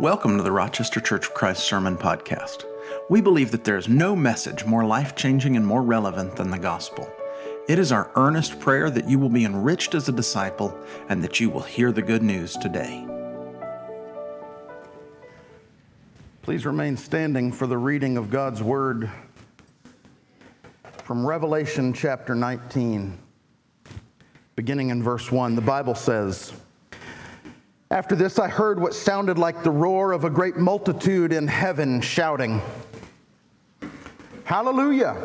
Welcome to the Rochester Church of Christ Sermon Podcast. We believe that there is no message more life-changing and more relevant than the gospel. It is our earnest prayer that you will be enriched as a disciple and that you will hear the good news today. Please remain standing for the reading of God's Word from Revelation chapter 19, beginning in verse 1. The Bible says, "After this I heard what sounded like the roar of a great multitude in heaven shouting, 'Hallelujah!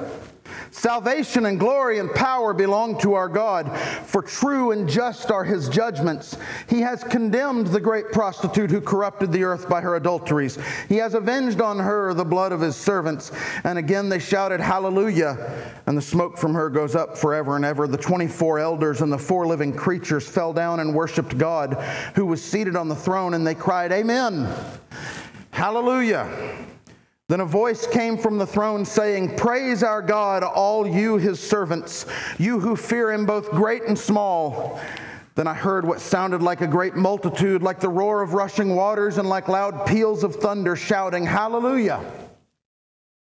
Salvation and glory and power belong to our God, for true and just are his judgments. He has condemned the great prostitute who corrupted the earth by her adulteries. He has avenged on her the blood of his servants.' And again they shouted, 'Hallelujah!' And the smoke from her goes up forever and ever. The 24 elders and the 4 living creatures fell down and worshipped God, who was seated on the throne, and they cried, 'Amen! Hallelujah!' Then a voice came from the throne saying, 'Praise our God, all you his servants, you who fear him, both great and small.' Then I heard what sounded like a great multitude, like the roar of rushing waters and like loud peals of thunder, shouting, 'Hallelujah!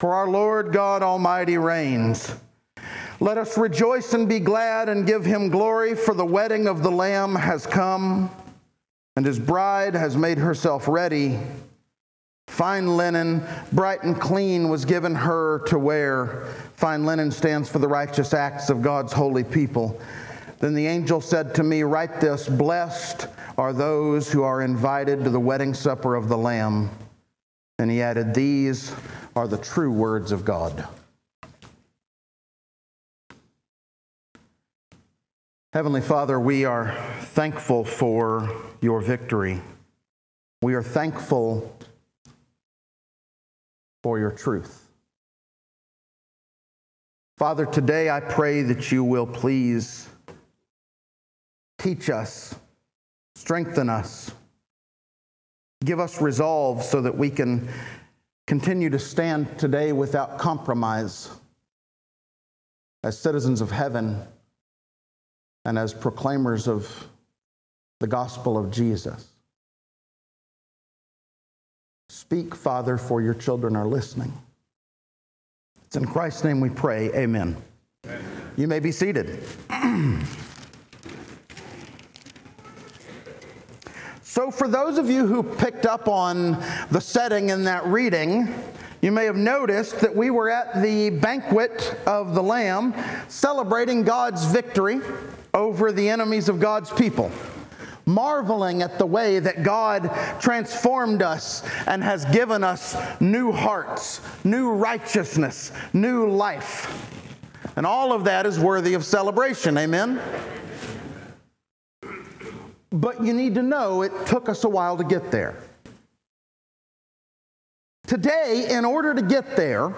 For our Lord God Almighty reigns. Let us rejoice and be glad and give him glory, for the wedding of the Lamb has come, and his bride has made herself ready. Fine linen, bright and clean, was given her to wear.'" Fine linen stands for the righteous acts of God's holy people. "Then the angel said to me, 'Write this: Blessed are those who are invited to the wedding supper of the Lamb.' And he added, 'These are the true words of God.'" Heavenly Father, we are thankful for your victory. We are thankful for your truth. Father, today I pray that you will please teach us, strengthen us, give us resolve so that we can continue to stand today without compromise as citizens of heaven and as proclaimers of the gospel of Jesus. Speak, Father, for your children are listening. It's in Christ's name we pray. Amen. Amen. You may be seated. So for those of you who picked up on the setting in that reading, you may have noticed that we were at the banquet of the Lamb, celebrating God's victory over the enemies of God's people, marveling at the way that God transformed us and has given us new hearts, new righteousness, new life. And all of that is worthy of celebration, amen? But you need to know it took us a while to get there. Today, in order to get there,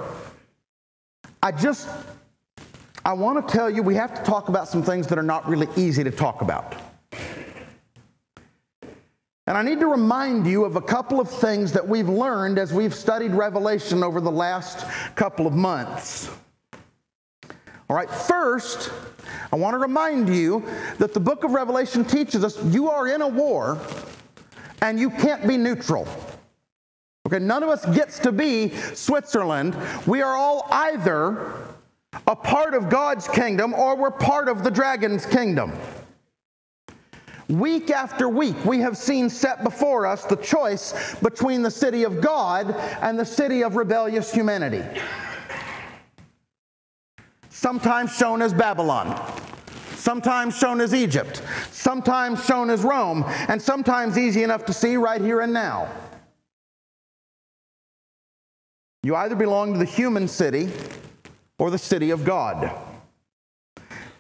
I want to tell you we have to talk about some things that are not really easy to talk about. And I need to remind you of a couple of things that we've learned as we've studied Revelation over the last couple of months. All right, first, I want to remind you that the book of Revelation teaches us you are in a war and you can't be neutral. Okay, none of us gets to be Switzerland. We are all either a part of God's kingdom or we're part of the dragon's kingdom. Week after week, we have seen set before us the choice between the city of God and the city of rebellious humanity, sometimes shown as Babylon, sometimes shown as Egypt, sometimes shown as Rome, and sometimes easy enough to see right here and now. You either belong to the human city or the city of God.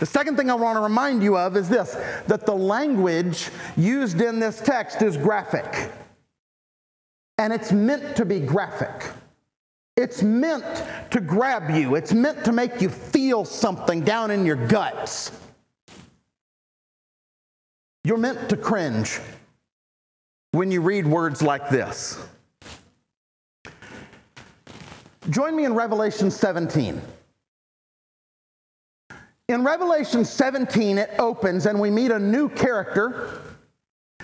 The second thing I want to remind you of is this, that the language used in this text is graphic. And it's meant to be graphic. It's meant to grab you. It's meant to make you feel something down in your guts. You're meant to cringe when you read words like this. Join me in Revelation 17. In Revelation 17, it opens and we meet a new character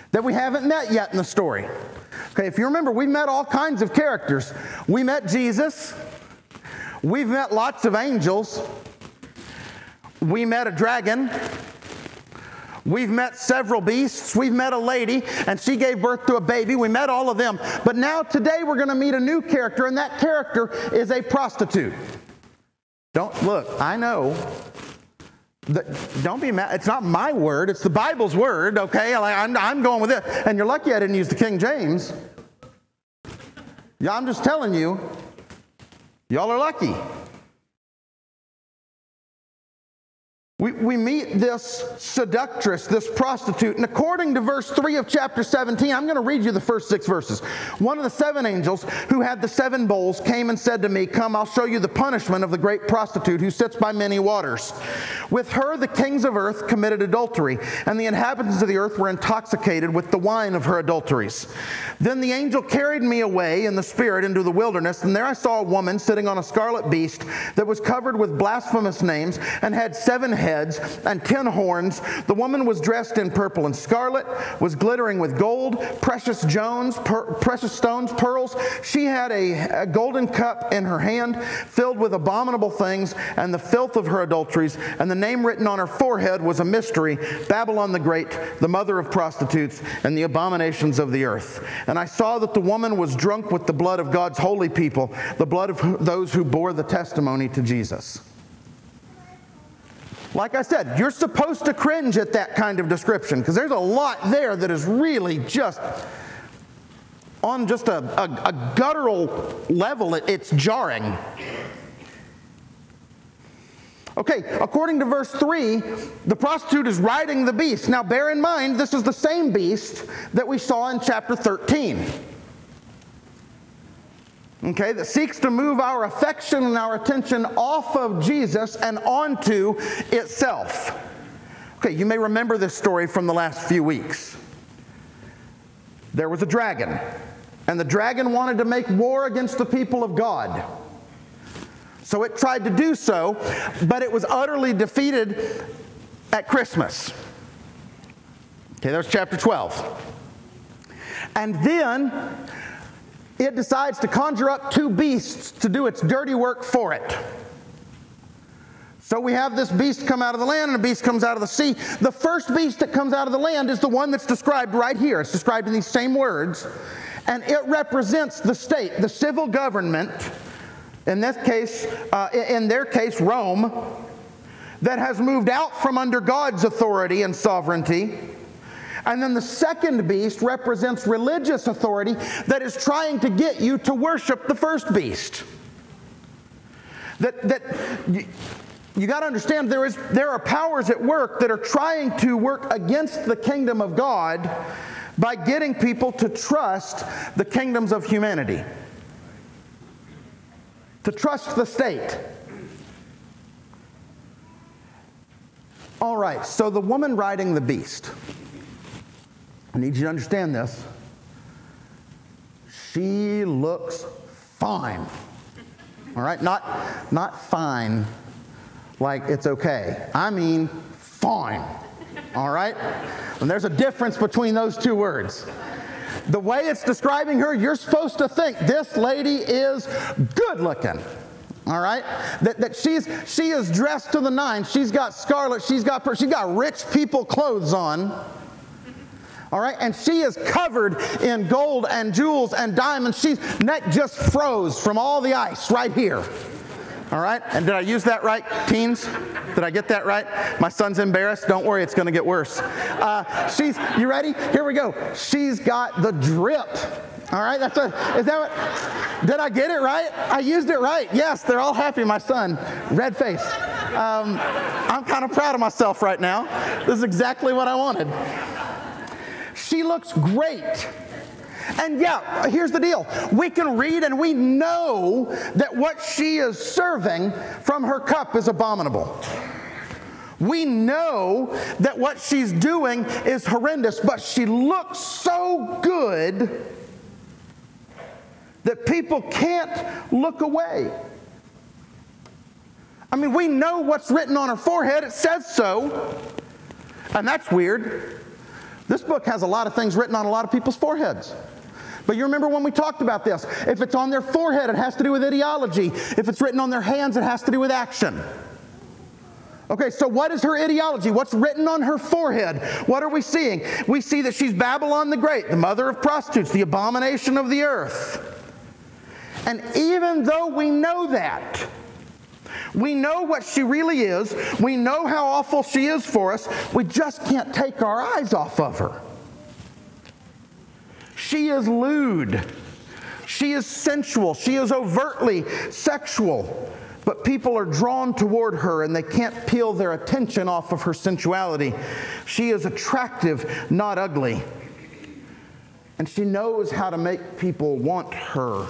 that we haven't met yet in the story. Okay, if you remember, we met all kinds of characters. We met Jesus. We've met lots of angels. We met a dragon. We've met several beasts. We've met a lady, and she gave birth to a baby. We met all of them. But now today we're going to meet a new character, and that character is a prostitute. Don't look, I know. Don't be mad. It's not my word. It's the Bible's word, okay? I'm going with it. And you're lucky I didn't use the King James. Yeah, I'm just telling you. Y'all are lucky. We meet this seductress, this prostitute, and according to verse 3 of chapter 17, I'm going to read you the first 6 verses. One of the 7 angels who had the 7 bowls came and said to me, "Come, I'll show you the punishment of the great prostitute who sits by many waters. With her the kings of earth committed adultery, and the inhabitants of the earth were intoxicated with the wine of her adulteries." Then the angel carried me away in the spirit into the wilderness, and there I saw a woman sitting on a scarlet beast that was covered with blasphemous names and had 7 heads and 10 horns. The woman was dressed in purple and scarlet, was glittering with gold, precious stones, pearls. She had a golden cup in her hand filled with abominable things and the filth of her adulteries, and the name written on her forehead was a mystery, Babylon the Great, the mother of prostitutes and the abominations of the earth. And I saw that the woman was drunk with the blood of God's holy people, the blood of those who bore the testimony to Jesus. Like I said, you're supposed to cringe at that kind of description because there's a lot there that is really just on just a guttural level. It's jarring. Okay, according to verse 3, the prostitute is riding the beast. Now bear in mind, this is the same beast that we saw in chapter 13. Okay, that seeks to move our affection and our attention off of Jesus and onto itself. Okay, you may remember this story from the last few weeks. There was a dragon, and the dragon wanted to make war against the people of God. So it tried to do so, but it was utterly defeated at Christmas. Okay, there's chapter 12. And then it decides to conjure up 2 beasts to do its dirty work for it. So we have this beast come out of the land and a beast comes out of the sea. The first beast that comes out of the land is the one that's described right here. It's described in these same words. And it represents the state, the civil government, in their case, Rome, that has moved out from under God's authority and sovereignty. And then the second beast represents religious authority that is trying to get you to worship the first beast. You got to understand there are powers at work that are trying to work against the kingdom of God by getting people to trust the kingdoms of humanity, to trust the state. All right, so the woman riding the beast, I need you to understand this. She looks fine. All right? Not fine like it's okay. I mean fine. All right? And there's a difference between those two words. The way it's describing her, you're supposed to think this lady is good looking. All right? She is dressed to the nines. She's got scarlet. She's got rich people clothes on. All right, and she is covered in gold and jewels and diamonds. She's neck just froze from all the ice right here. All right, and did I use that right, teens? Did I get that right? My son's embarrassed. Don't worry, it's going to get worse. You ready? Here we go. She's got the drip. All right, did I get it right? I used it right. Yes, they're all happy. My son, red face. I'm kind of proud of myself right now. This is exactly what I wanted. She looks great. And yeah, here's the deal. We can read and we know that what she is serving from her cup is abominable. We know that what she's doing is horrendous, but she looks so good that people can't look away. I mean, we know what's written on her forehead. It says so. And that's weird. This book has a lot of things written on a lot of people's foreheads. But you remember when we talked about this. If it's on their forehead, it has to do with ideology. If it's written on their hands, it has to do with action. Okay, so what is her ideology? What's written on her forehead? What are we seeing? We see that she's Babylon the Great, the mother of prostitutes, the abomination of the earth. And even though we know that, we know what she really is, we know how awful she is for us, we just can't take our eyes off of her. She is lewd. She is sensual. She is overtly sexual. But people are drawn toward her and they can't peel their attention off of her sensuality. She is attractive, not ugly. And she knows how to make people want her.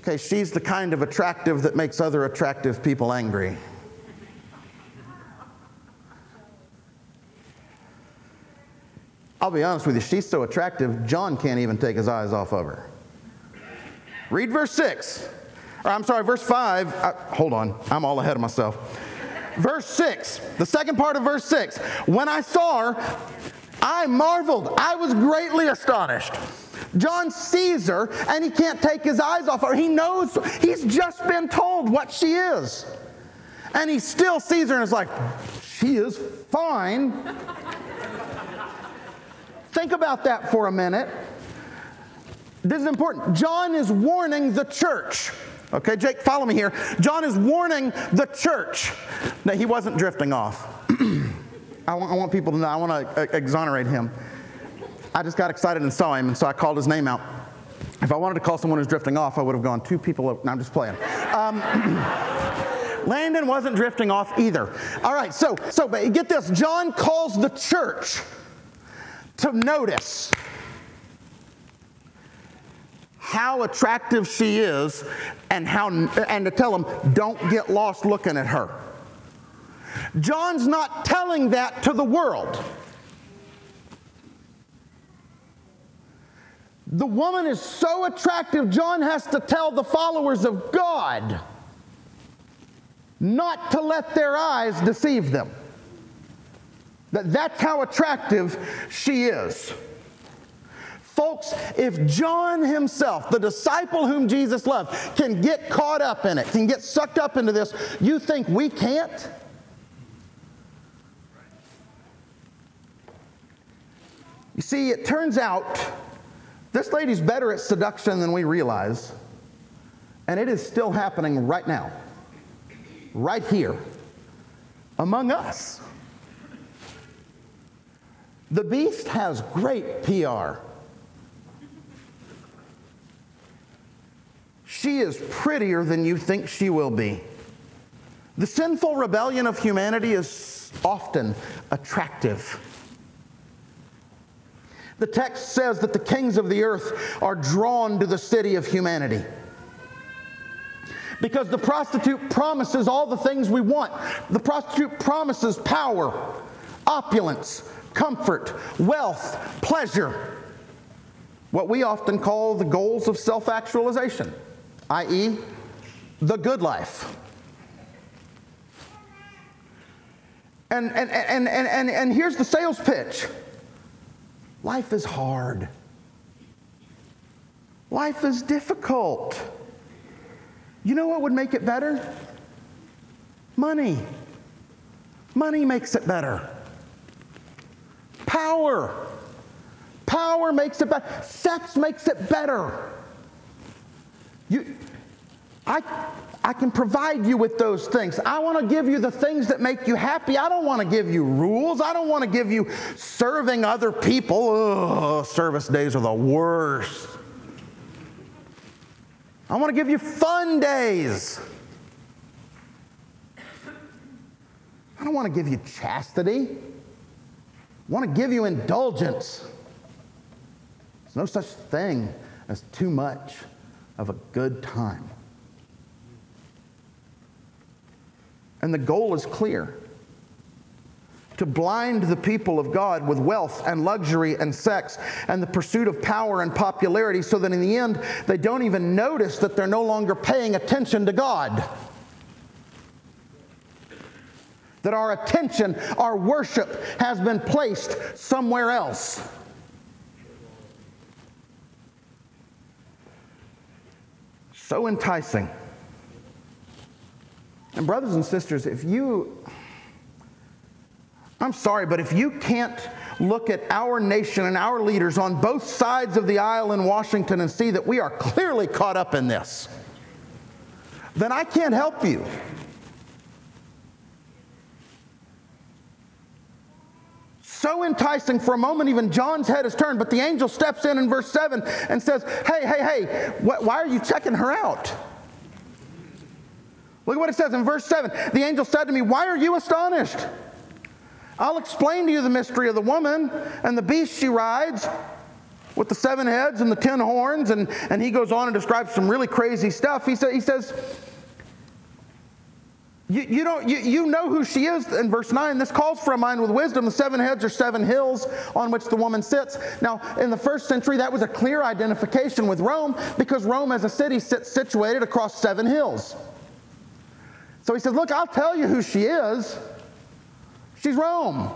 Okay, she's the kind of attractive that makes other attractive people angry. I'll be honest with you, she's so attractive, John can't even take his eyes off of her. Read verse 6. Or I'm sorry, verse 5. Hold on, I'm all ahead of myself. Verse 6, the second part of verse 6. When I saw her, I marveled. I was greatly astonished. John sees her, and he can't take his eyes off her. He knows, he's just been told what she is. And he still sees her and is like, she is fine. Think about that for a minute. This is important. John is warning the church. Okay, Jake, follow me here. John is warning the church. Now, he wasn't drifting off. I want people to know. I want to exonerate him. I just got excited and saw him, and so I called his name out. If I wanted to call someone who's drifting off, I would have gone two people over. No, I'm just playing. Landon wasn't drifting off either. All right, so get this. John calls the church to notice how attractive she is and to tell them, don't get lost looking at her. John's not telling that to the world. The woman is so attractive, John has to tell the followers of God not to let their eyes deceive them. That's how attractive she is. Folks, if John himself, the disciple whom Jesus loved, can get caught up in it, can get sucked up into this, you think we can't? You see, it turns out this lady's better at seduction than we realize, and it is still happening right now, right here, among us. The beast has great PR. She is prettier than you think she will be. The sinful rebellion of humanity is often attractive. The text says that the kings of the earth are drawn to the city of humanity. Because the prostitute promises all the things we want. The prostitute promises power, opulence, comfort, wealth, pleasure. What we often call the goals of self-actualization, i.e., the good life. And here's the sales pitch. Life is hard. Life is difficult. You know what would make it better? Money. Money makes it better. Power. Power makes it better. Sex makes it better. I can provide you with those things. I want to give you the things that make you happy. I don't want to give you rules. I don't want to give you serving other people. Ugh, service days are the worst. I want to give you fun days. I don't want to give you chastity. I want to give you indulgence. There's no such thing as too much of a good time. And the goal is clear. To blind the people of God with wealth and luxury and sex and the pursuit of power and popularity so that in the end they don't even notice that they're no longer paying attention to God. That our attention, our worship has been placed somewhere else. So enticing. And brothers and sisters, I'm sorry, but if you can't look at our nation and our leaders on both sides of the aisle in Washington and see that we are clearly caught up in this, then I can't help you. So enticing, for a moment even John's head is turned, but the angel steps in verse 7 and says, hey, why are you checking her out? Look at what it says in verse 7. The angel said to me, why are you astonished? I'll explain to you the mystery of the woman and the beast she rides with the 7 heads and the 10 horns. And he goes on and describes some really crazy stuff. He says, you know who she is in verse 9. This calls for a mind with wisdom. The 7 heads are 7 hills on which the woman sits. Now, in the first century, that was a clear identification with Rome, because Rome as a city sits situated across 7 hills. So he says, look, I'll tell you who she is. She's Rome.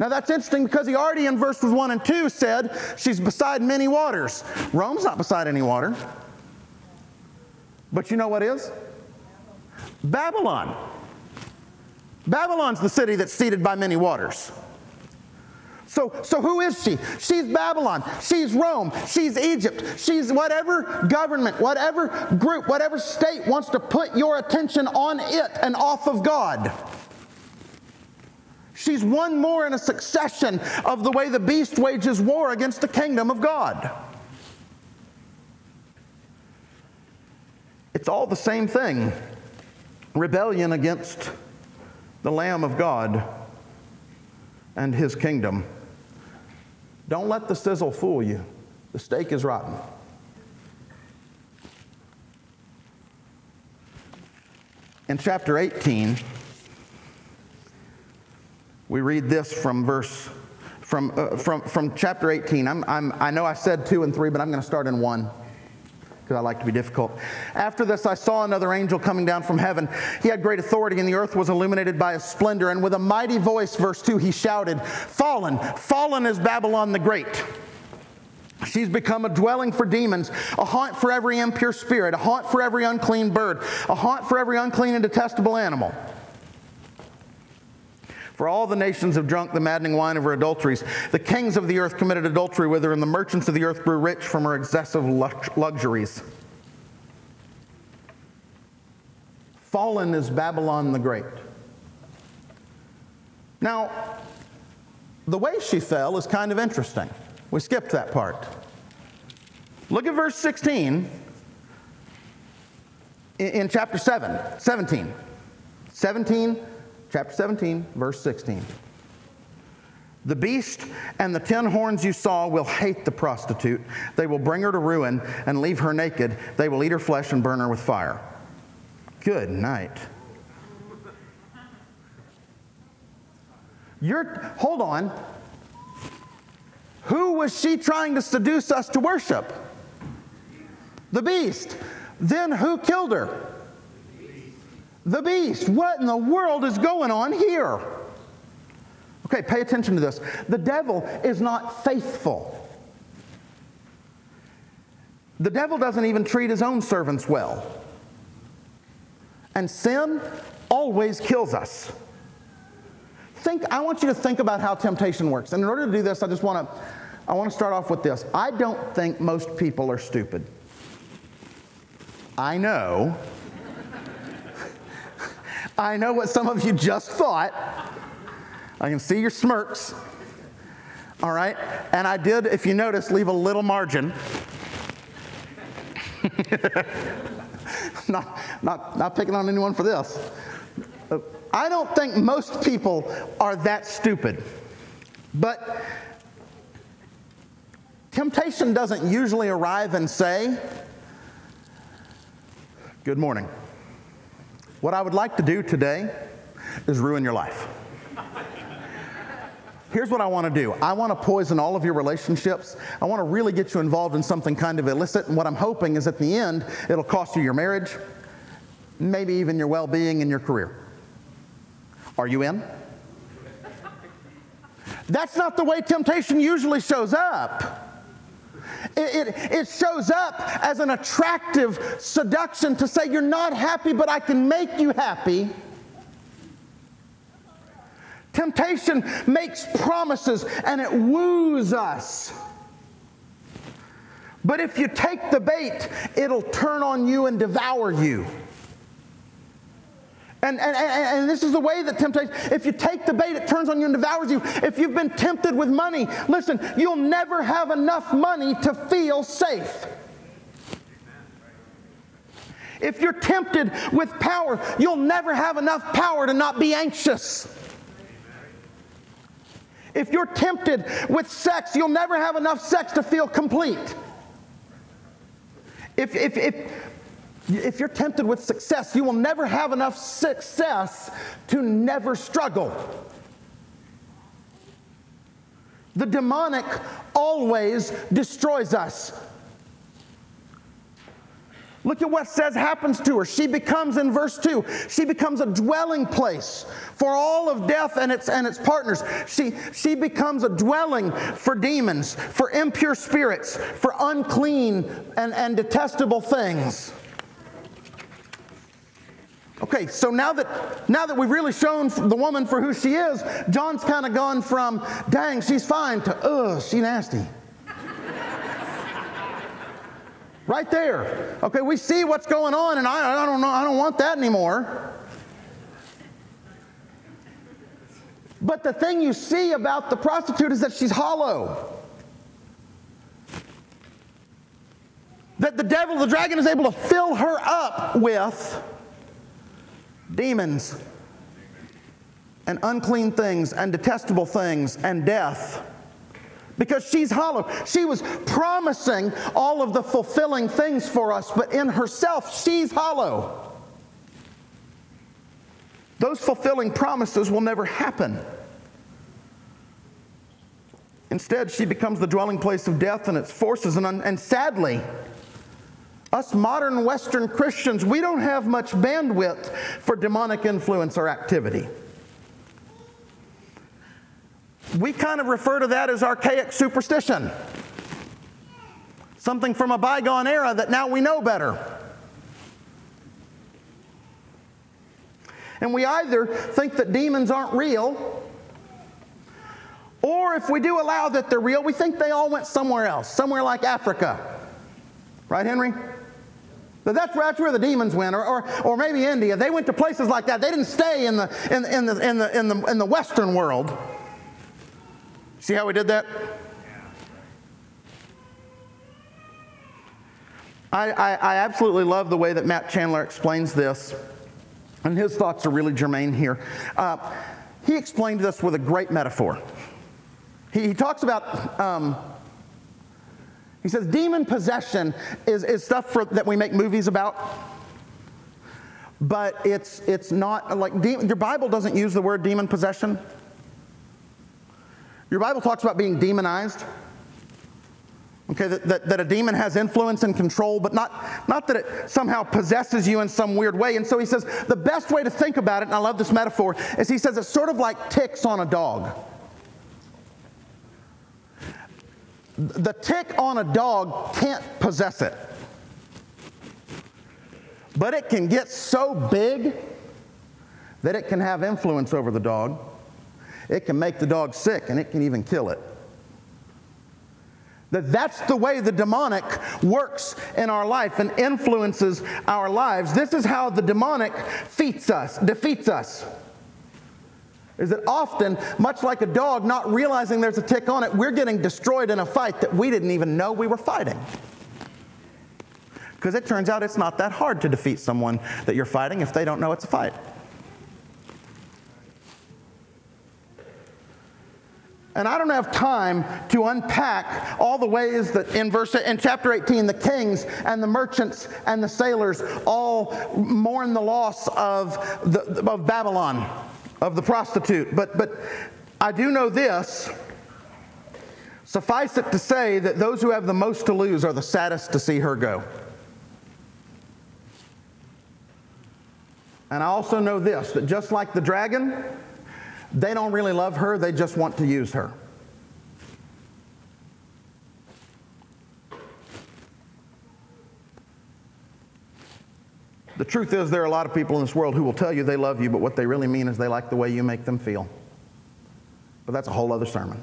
Now that's interesting, because he already in verses 1 and 2 said she's beside many waters. Rome's not beside any water. But you know what is? Babylon. Babylon's the city that's seated by many waters. So who is she? She's Babylon. She's Rome. She's Egypt. She's whatever government, whatever group, whatever state wants to put your attention on it and off of God. She's one more in a succession of the way the beast wages war against the kingdom of God. It's all the same thing. Rebellion against the Lamb of God and His kingdom. Don't let the sizzle fool you. The steak is rotten. In chapter 18, we read this from chapter 18. I know I said 2 and 3, but I'm going to start in 1, because I like to be difficult. After this, I saw another angel coming down from heaven. He had great authority, and the earth was illuminated by his splendor. And with a mighty voice, verse 2, he shouted, "Fallen, fallen is Babylon the Great. She's become a dwelling for demons, a haunt for every impure spirit, a haunt for every unclean bird, a haunt for every unclean and detestable animal. For all the nations have drunk the maddening wine of her adulteries. The kings of the earth committed adultery with her, and the merchants of the earth grew rich from her excessive luxuries." Fallen is Babylon the Great. Now, the way she fell is kind of interesting. We skipped that part. Look at verse 16 in chapter 17. Chapter 17, verse 16. The beast and the 10 horns you saw will hate the prostitute. They will bring her to ruin and leave her naked. They will eat her flesh and burn her with fire. Good night. Hold on. Who was she trying to seduce us to worship? The beast. Then who killed her? The beast. What in the world is going on here? Okay, pay attention to this. The devil is not faithful. The devil doesn't even treat his own servants well. And sin always kills us. I want you to think about how temptation works. And in order to do this, I want to start off with this. I don't think most people are stupid. I know what some of you just thought. I can see your smirks. All right? And I did, if you notice, leave a little margin. Not picking on anyone for this. I don't think most people are that stupid. But temptation doesn't usually arrive and say, "Good morning. What I would like to do today is ruin your life. Here's what I want to do. I want to poison all of your relationships. I want to really get you involved in something kind of illicit. And what I'm hoping is at the end, it'll cost you your marriage, maybe even your well-being and your career. Are you in?" That's not the way temptation usually shows up. It shows up as an attractive seduction to say, you're not happy, but I can make you happy. Temptation makes promises and it woos us. But if you take the bait, it'll turn on you and devour you. And this is the way that temptation, if you take the bait, it turns on you and devours you. If you've been tempted with money, listen, you'll never have enough money to feel safe. If you're tempted with power, you'll never have enough power to not be anxious. If you're tempted with sex, you'll never have enough sex to feel complete. If you're tempted with success, you will never have enough success to never struggle. The demonic always destroys us. Look at what says happens to her. She becomes, in verse 2, she becomes a dwelling place for all of death and its partners. She becomes a dwelling for demons, for impure spirits, for unclean and detestable things. Okay, so now that we've really shown the woman for who she is, John's kind of gone from, dang, she's fine, to, ugh, she's nasty. Right there. Okay, we see what's going on, and I don't know, I don't want that anymore. But the thing you see about the prostitute is that she's hollow. That the devil, the dragon, is able to fill her up with demons and unclean things and detestable things and death. Because she's hollow. She was promising all of the fulfilling things for us, but in herself, she's hollow. Those fulfilling promises will never happen. Instead, she becomes the dwelling place of death and its forces. And sadly, us modern Western Christians, we don't have much bandwidth for demonic influence or activity. We kind of refer to that as archaic superstition. Something from a bygone era that now we know better. And we either think that demons aren't real, or if we do allow that they're real, we think they all went somewhere else, somewhere like Africa. Right, Henry? That's where the demons went, or maybe India. They went to places like that. They didn't stay in the Western world. See how we did that? I absolutely love the way that Matt Chandler explains this, and his thoughts are really germane here. He explained this with a great metaphor. He talks about, he says, demon possession is stuff that we make movies about, but it's not like, your Bible doesn't use the word demon possession. Your Bible talks about being demonized. Okay, that a demon has influence and control, but not that it somehow possesses you in some weird way. And so he says the best way to think about it, and I love this metaphor, is he says it's sort of like ticks on a dog. The tick on a dog can't possess it. But it can get so big that it can have influence over the dog. It can make the dog sick, and it can even kill it. That's the way the demonic works in our life and influences our lives. This is how the demonic defeats us. Is that often, much like a dog, not realizing there's a tick on it, we're getting destroyed in a fight that we didn't even know we were fighting. Because it turns out it's not that hard to defeat someone that you're fighting if they don't know it's a fight. And I don't have time to unpack all the ways that in chapter 18, the kings and the merchants and the sailors all mourn the loss of Babylon, of the prostitute. But I do know this. Suffice it to say that those who have the most to lose are the saddest to see her go. And I also know this, that just like the dragon, they don't really love her, they just want to use her. The truth is, there are a lot of people in this world who will tell you they love you, but what they really mean is they like the way you make them feel. But that's a whole other sermon.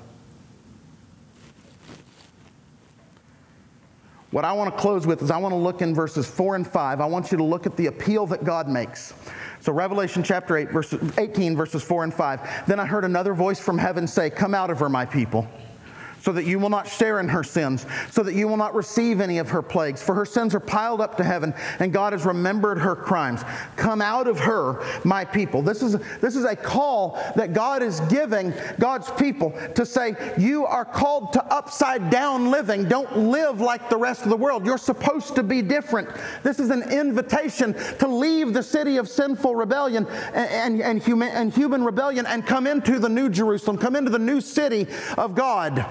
What I want to close with is I want to look in verses 4 and 5. I want you to look at the appeal that God makes. So Revelation chapter 8, verse 18, verses 4 and 5. Then I heard another voice from heaven say, "Come out of her, my people, so that you will not share in her sins, so that you will not receive any of her plagues. For her sins are piled up to heaven, and God has remembered her crimes. Come out of her, my people." This is a call that God is giving God's people to say, you are called to upside-down living. Don't live like the rest of the world. You're supposed to be different. This is an invitation to leave the city of sinful rebellion and human rebellion and come into the new Jerusalem, come into the new city of God.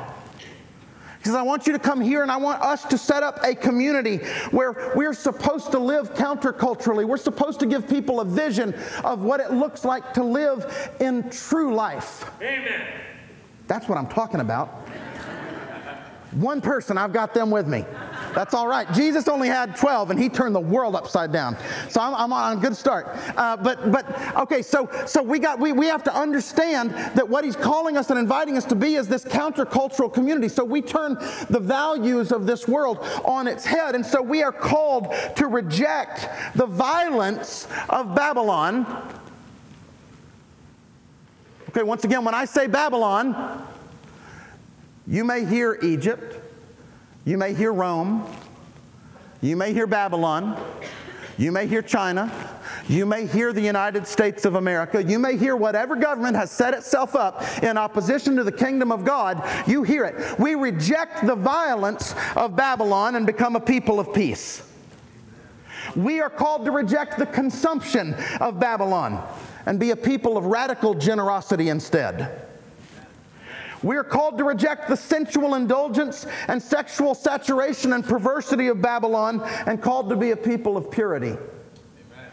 He says, I want you to come here and I want us to set up a community where we're supposed to live counterculturally. We're supposed to give people a vision of what it looks like to live in true life. Amen. That's what I'm talking about. One person, I've got them with me. That's all right. Jesus only had 12, and he turned the world upside down. So I'm on a good start. Okay, so we have to understand that what he's calling us and inviting us to be is this countercultural community. So we turn the values of this world on its head, and so we are called to reject the violence of Babylon. Okay, once again, when I say Babylon, you may hear Egypt. You may hear Rome, you may hear Babylon, you may hear China, you may hear the United States of America, you may hear whatever government has set itself up in opposition to the kingdom of God, you hear it. We reject the violence of Babylon and become a people of peace. We are called to reject the consumption of Babylon and be a people of radical generosity instead. We are called to reject the sensual indulgence and sexual saturation and perversity of Babylon and called to be a people of purity. Amen.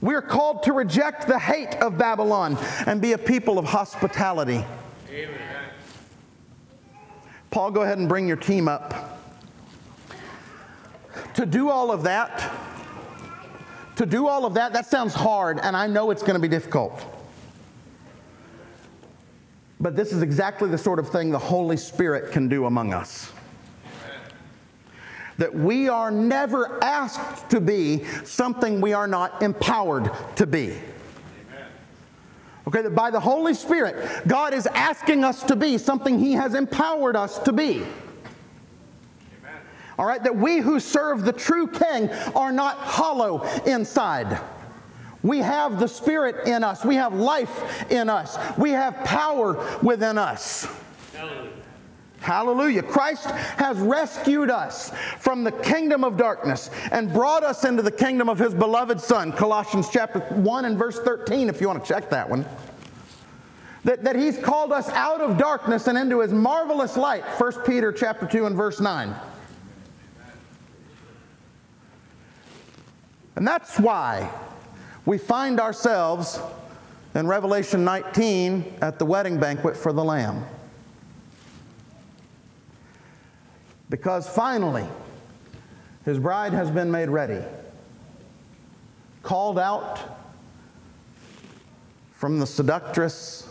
We are called to reject the hate of Babylon and be a people of hospitality. Amen. Paul, go ahead and bring your team up. To do all of that, that sounds hard, and I know it's going to be difficult. But this is exactly the sort of thing the Holy Spirit can do among us. That we are never asked to be something we are not empowered to be. Okay, that by the Holy Spirit, God is asking us to be something He has empowered us to be. All right, that we who serve the true King are not hollow inside. We have the Spirit in us. We have life in us. We have power within us. Hallelujah. Hallelujah. Christ has rescued us from the kingdom of darkness and brought us into the kingdom of His beloved Son. Colossians chapter 1 and verse 13, if you want to check that one. That He's called us out of darkness and into His marvelous light. 1 Peter chapter 2 and verse 9. And that's why we find ourselves in Revelation 19 at the wedding banquet for the Lamb. Because finally, His bride has been made ready, called out from the seductress,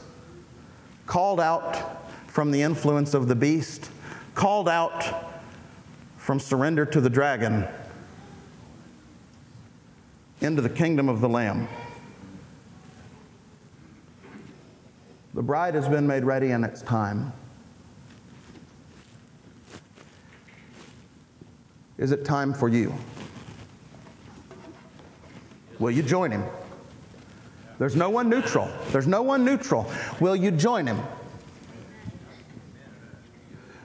called out from the influence of the beast, called out from surrender to the dragon, into the kingdom of the Lamb. The bride has been made ready in its time. Is it time for you? Will you join Him? There's no one neutral. There's no one neutral. Will you join Him?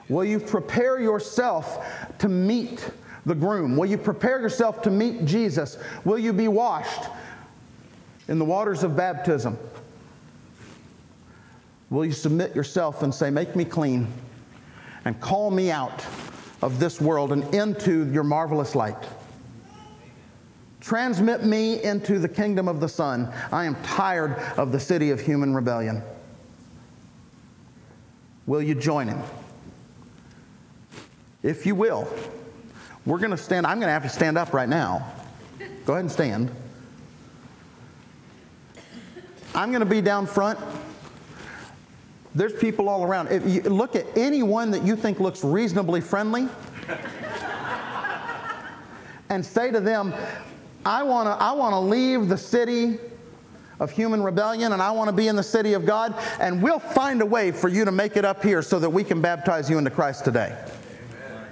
Will you prepare yourself to meet the groom? Will you prepare yourself to meet Jesus? Will you be washed in the waters of baptism? Will you submit yourself and say, make me clean and call me out of this world and into your marvelous light? Transmit me into the kingdom of the Son. I am tired of the city of human rebellion. Will you join Him? If you will, I'm going to have to stand up right now. Go ahead and stand. I'm going to be down front. There's people all around. If you look at anyone that you think looks reasonably friendly and say to them, I want to leave the city of human rebellion and I want to be in the city of God, and we'll find a way for you to make it up here so that we can baptize you into Christ today. Amen.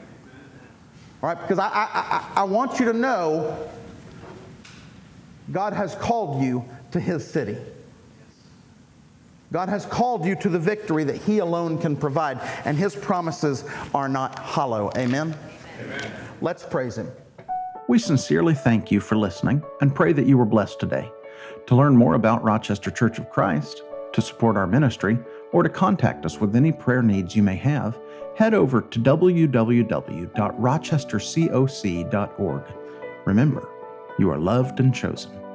All right, because I want you to know God has called you to His city. God has called you to the victory that He alone can provide, and His promises are not hollow. Amen? Amen. Let's praise Him. We sincerely thank you for listening and pray that you were blessed today. To learn more about Rochester Church of Christ, to support our ministry, or to contact us with any prayer needs you may have, head over to www.rochestercoc.org. Remember, you are loved and chosen.